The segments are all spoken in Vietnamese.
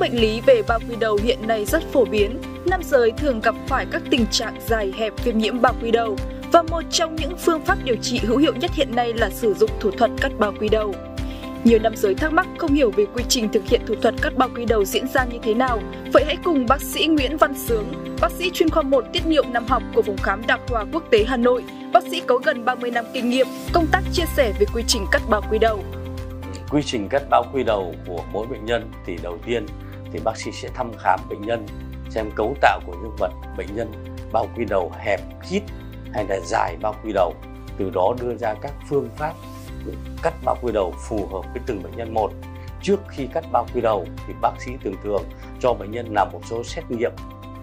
bệnh lý về bao quy đầu hiện nay rất phổ biến. Nam giới thường gặp phải các tình trạng dài hẹp viêm nhiễm bao quy đầu và một trong những phương pháp điều trị hữu hiệu nhất hiện nay là sử dụng thủ thuật cắt bao quy đầu. Nhiều nam giới thắc mắc không hiểu về quy trình thực hiện thủ thuật cắt bao quy đầu diễn ra như thế nào. Vậy hãy cùng bác sĩ Nguyễn Văn Sướng, bác sĩ chuyên khoa 1 tiết niệu nam học của phòng khám Đa khoa Quốc tế Hà Nội. Bác sĩ có gần 30 năm kinh nghiệm công tác chia sẻ về quy trình cắt bao quy đầu. Quy trình cắt bao quy đầu của mỗi bệnh nhân thì đầu tiên thì bác sĩ sẽ thăm khám bệnh nhân xem cấu tạo của dương vật bệnh nhân bao quy đầu hẹp, kín hay là dài bao quy đầu, từ đó đưa ra các phương pháp cắt bao quy đầu phù hợp với từng bệnh nhân một. Trước khi cắt bao quy đầu thì bác sĩ thường cho bệnh nhân làm một số xét nghiệm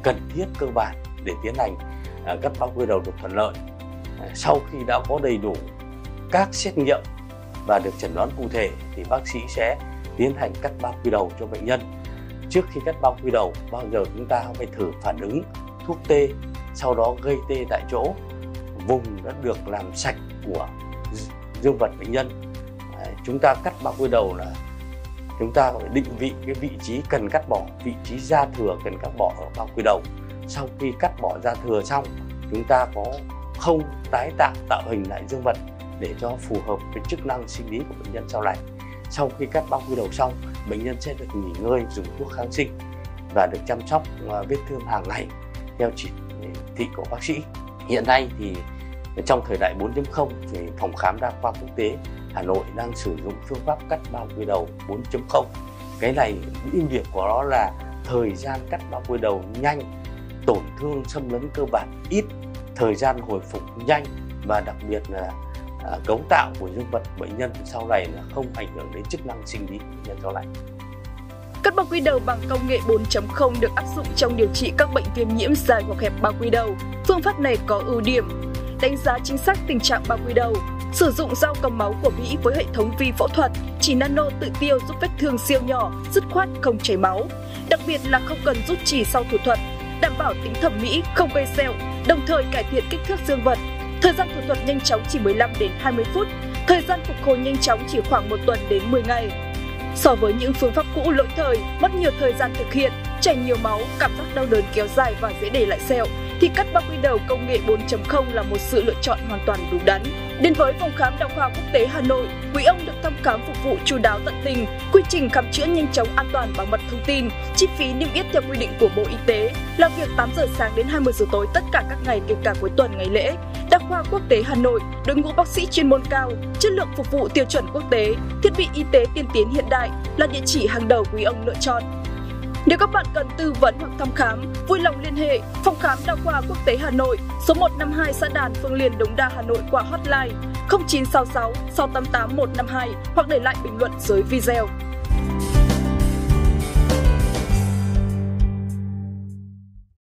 cần thiết cơ bản để tiến hành cắt bao quy đầu được thuận lợi. Sau khi đã có đầy đủ các xét nghiệm và được chẩn đoán cụ thể thì bác sĩ sẽ tiến hành cắt bao quy đầu cho bệnh nhân. Trước khi cắt bao quy đầu, bao giờ chúng ta phải thử phản ứng thuốc tê, sau đó gây tê tại chỗ vùng đã được làm sạch của dương vật bệnh nhân. Chúng ta cắt bao quy đầu là chúng ta phải định vị cái vị trí cần cắt bỏ, vị trí da thừa cần cắt bỏ ở bao quy đầu. Sau khi cắt bỏ da thừa xong, chúng ta có không tái tạo hình lại dương vật để cho phù hợp với chức năng sinh lý của bệnh nhân sau này. Sau khi cắt bao quy đầu xong, bệnh nhân sẽ được nghỉ ngơi, dùng thuốc kháng sinh và được chăm sóc vết thương hàng ngày theo chỉ thị của bác sĩ. Hiện nay thì trong thời đại 4.0 thì phòng khám Đa khoa Quốc tế Hà Nội đang sử dụng phương pháp cắt bao quy đầu 4.0. Cái này ưu điểm của nó là thời gian cắt bao quy đầu nhanh, tổn thương xâm lấn cơ bản ít, thời gian hồi phục nhanh và đặc biệt là cấu tạo của dương vật bệnh nhân sau này là không ảnh hưởng đến chức năng sinh lý của bệnh nhân sau này. Cắt bao quy đầu bằng công nghệ 4.0 được áp dụng trong điều trị các bệnh viêm nhiễm dài hoặc hẹp bao quy đầu. Phương pháp này có ưu điểm: đánh giá chính xác tình trạng bao quy đầu, sử dụng dao cầm máu của Mỹ với hệ thống vi phẫu thuật, chỉ nano tự tiêu giúp vết thương siêu nhỏ, dứt khoát không chảy máu. Đặc biệt là không cần rút chỉ sau thủ thuật, đảm bảo tính thẩm mỹ, không gây sẹo, đồng thời cải thiện kích thước dương vật. Thời gian thủ thuật nhanh chóng chỉ 15 đến 20 phút, thời gian phục hồi nhanh chóng chỉ khoảng 1 tuần đến 10 ngày. So với những phương pháp cũ lỗi thời, mất nhiều thời gian thực hiện, chảy nhiều máu, cảm giác đau đớn kéo dài và dễ để lại sẹo, thì cắt bao quy đầu công nghệ 4.0 là một sự lựa chọn hoàn toàn đúng đắn. Đến với phòng khám Đa khoa Quốc tế Hà Nội, quý ông được thăm khám phục vụ chu đáo tận tình, quy trình khám chữa nhanh chóng, an toàn, bảo mật thông tin, chi phí niêm yết theo quy định của Bộ Y tế, làm việc 8 giờ sáng đến 20 giờ tối tất cả các ngày kể cả cuối tuần, ngày lễ. Đa khoa Quốc tế Hà Nội, đội ngũ bác sĩ chuyên môn cao, chất lượng phục vụ tiêu chuẩn quốc tế, thiết bị y tế tiên tiến hiện đại là địa chỉ hàng đầu quý ông lựa chọn. Nếu các bạn cần tư vấn hoặc thăm khám, vui lòng liên hệ phòng khám Đa khoa Quốc tế Hà Nội, số 152 Xã Đàn, Phương Liên, Đống Đa, Hà Nội qua hotline 0966 688 152 hoặc để lại bình luận dưới video.